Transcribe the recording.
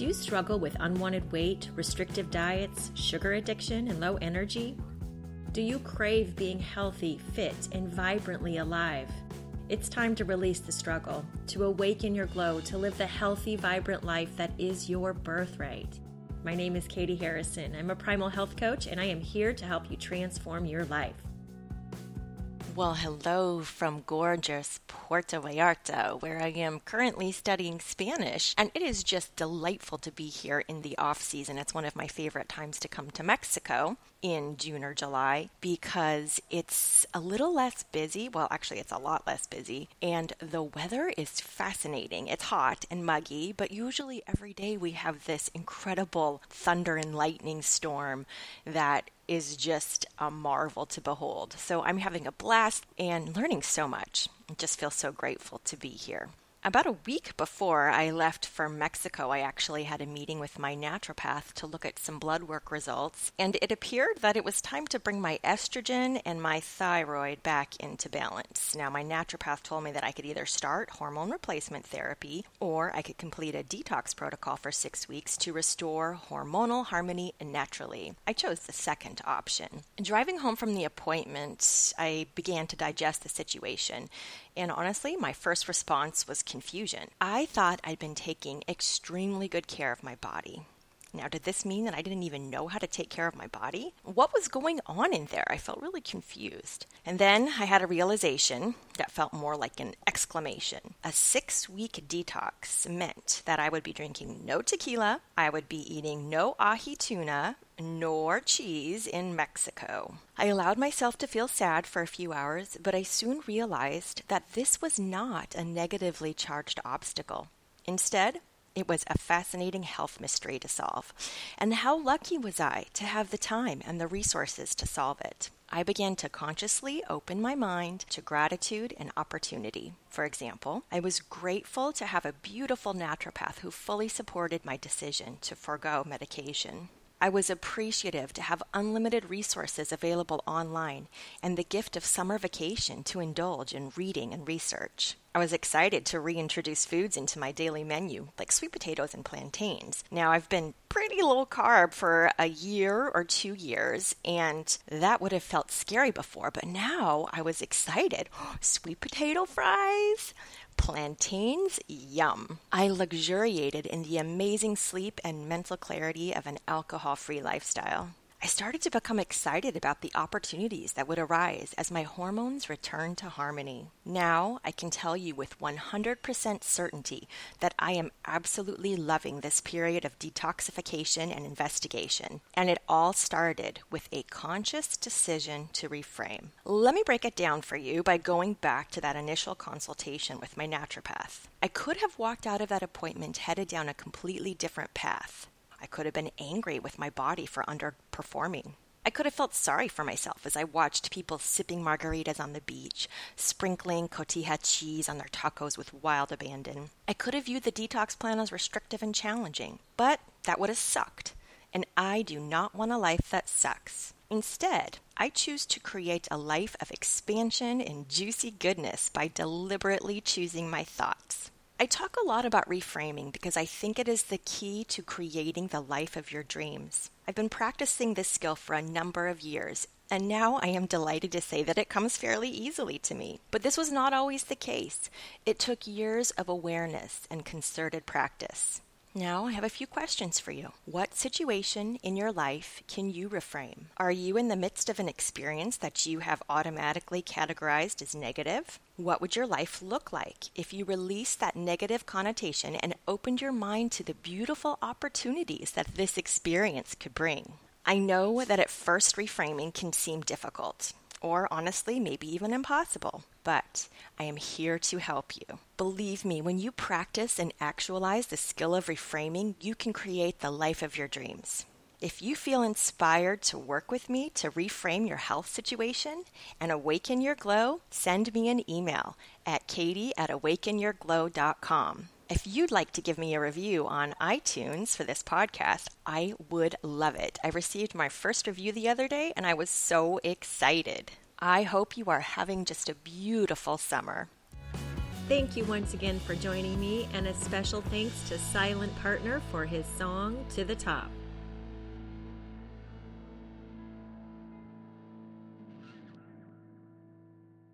Do you struggle with unwanted weight, restrictive diets, sugar addiction, and low energy? Do you crave being healthy, fit, and vibrantly alive? It's time to release the struggle, to awaken your glow, to live the healthy, vibrant life that is your birthright. My name is Katie Harrison. I'm a primal health coach, and I am here to help you transform your life. Well, hello from gorgeous Puerto Vallarta, where I am currently studying Spanish, and it is just delightful to be here in the off season. It's one of my favorite times to come to Mexico in June or July because it's a little less busy. Well, actually, it's a lot less busy, and the weather is fascinating. It's hot and muggy, but usually every day we have this incredible thunder and lightning storm that is just a marvel to behold. So I'm having a blast and learning so much. I just feel so grateful to be here. About a week before I left for Mexico, I actually had a meeting with my naturopath to look at some blood work results, and it appeared that it was time to bring my estrogen and my thyroid back into balance. Now, my naturopath told me that I could either start hormone replacement therapy, or I could complete a detox protocol for 6 weeks to restore hormonal harmony naturally. I chose the second option. Driving home from the appointment, I began to digest the situation, and honestly, my first response was confusion. I thought I'd been taking extremely good care of my body. Now, did this mean that I didn't even know how to take care of my body? What was going on in there? I felt really confused. And then I had a realization that felt more like an exclamation. A 6-week detox meant that I would be drinking no tequila, I would be eating no ahi tuna, nor cheese in Mexico. I allowed myself to feel sad for a few hours, but I soon realized that this was not a negatively charged obstacle. Instead, it was a fascinating health mystery to solve. And how lucky was I to have the time and the resources to solve it? I began to consciously open my mind to gratitude and opportunity. For example, I was grateful to have a beautiful naturopath who fully supported my decision to forego medication. I was appreciative to have unlimited resources available online and the gift of summer vacation to indulge in reading and research. I was excited to reintroduce foods into my daily menu, like sweet potatoes and plantains. Now, I've been pretty low carb for a year or 2 years, and that would have felt scary before, but now I was excited. Sweet potato fries! Plantains, yum. I luxuriated in the amazing sleep and mental clarity of an alcohol-free lifestyle. I started to become excited about the opportunities that would arise as my hormones returned to harmony. Now I can tell you with 100% certainty that I am absolutely loving this period of detoxification and investigation. And it all started with a conscious decision to reframe. Let me break it down for you by going back to that initial consultation with my naturopath. I could have walked out of that appointment headed down a completely different path. I could have been angry with my body for underperforming. I could have felt sorry for myself as I watched people sipping margaritas on the beach, sprinkling cotija cheese on their tacos with wild abandon. I could have viewed the detox plan as restrictive and challenging, but that would have sucked, and I do not want a life that sucks. Instead, I choose to create a life of expansion and juicy goodness by deliberately choosing my thoughts. I talk a lot about reframing because I think it is the key to creating the life of your dreams. I've been practicing this skill for a number of years, and now I am delighted to say that it comes fairly easily to me. But this was not always the case. It took years of awareness and concerted practice. Now I have a few questions for you. What situation in your life can you reframe? Are you in the midst of an experience that you have automatically categorized as negative? What would your life look like if you released that negative connotation and opened your mind to the beautiful opportunities that this experience could bring? I know that at first reframing can seem difficult, or honestly, maybe even impossible. But I am here to help you. Believe me, when you practice and actualize the skill of reframing, you can create the life of your dreams. If you feel inspired to work with me to reframe your health situation and awaken your glow, send me an email at katie@awakenyourglow.com. If you'd like to give me a review on iTunes for this podcast, I would love it. I received my first review the other day and I was so excited. I hope you are having just a beautiful summer. Thank you once again for joining me, and a special thanks to Silent Partner for his song, To the Top.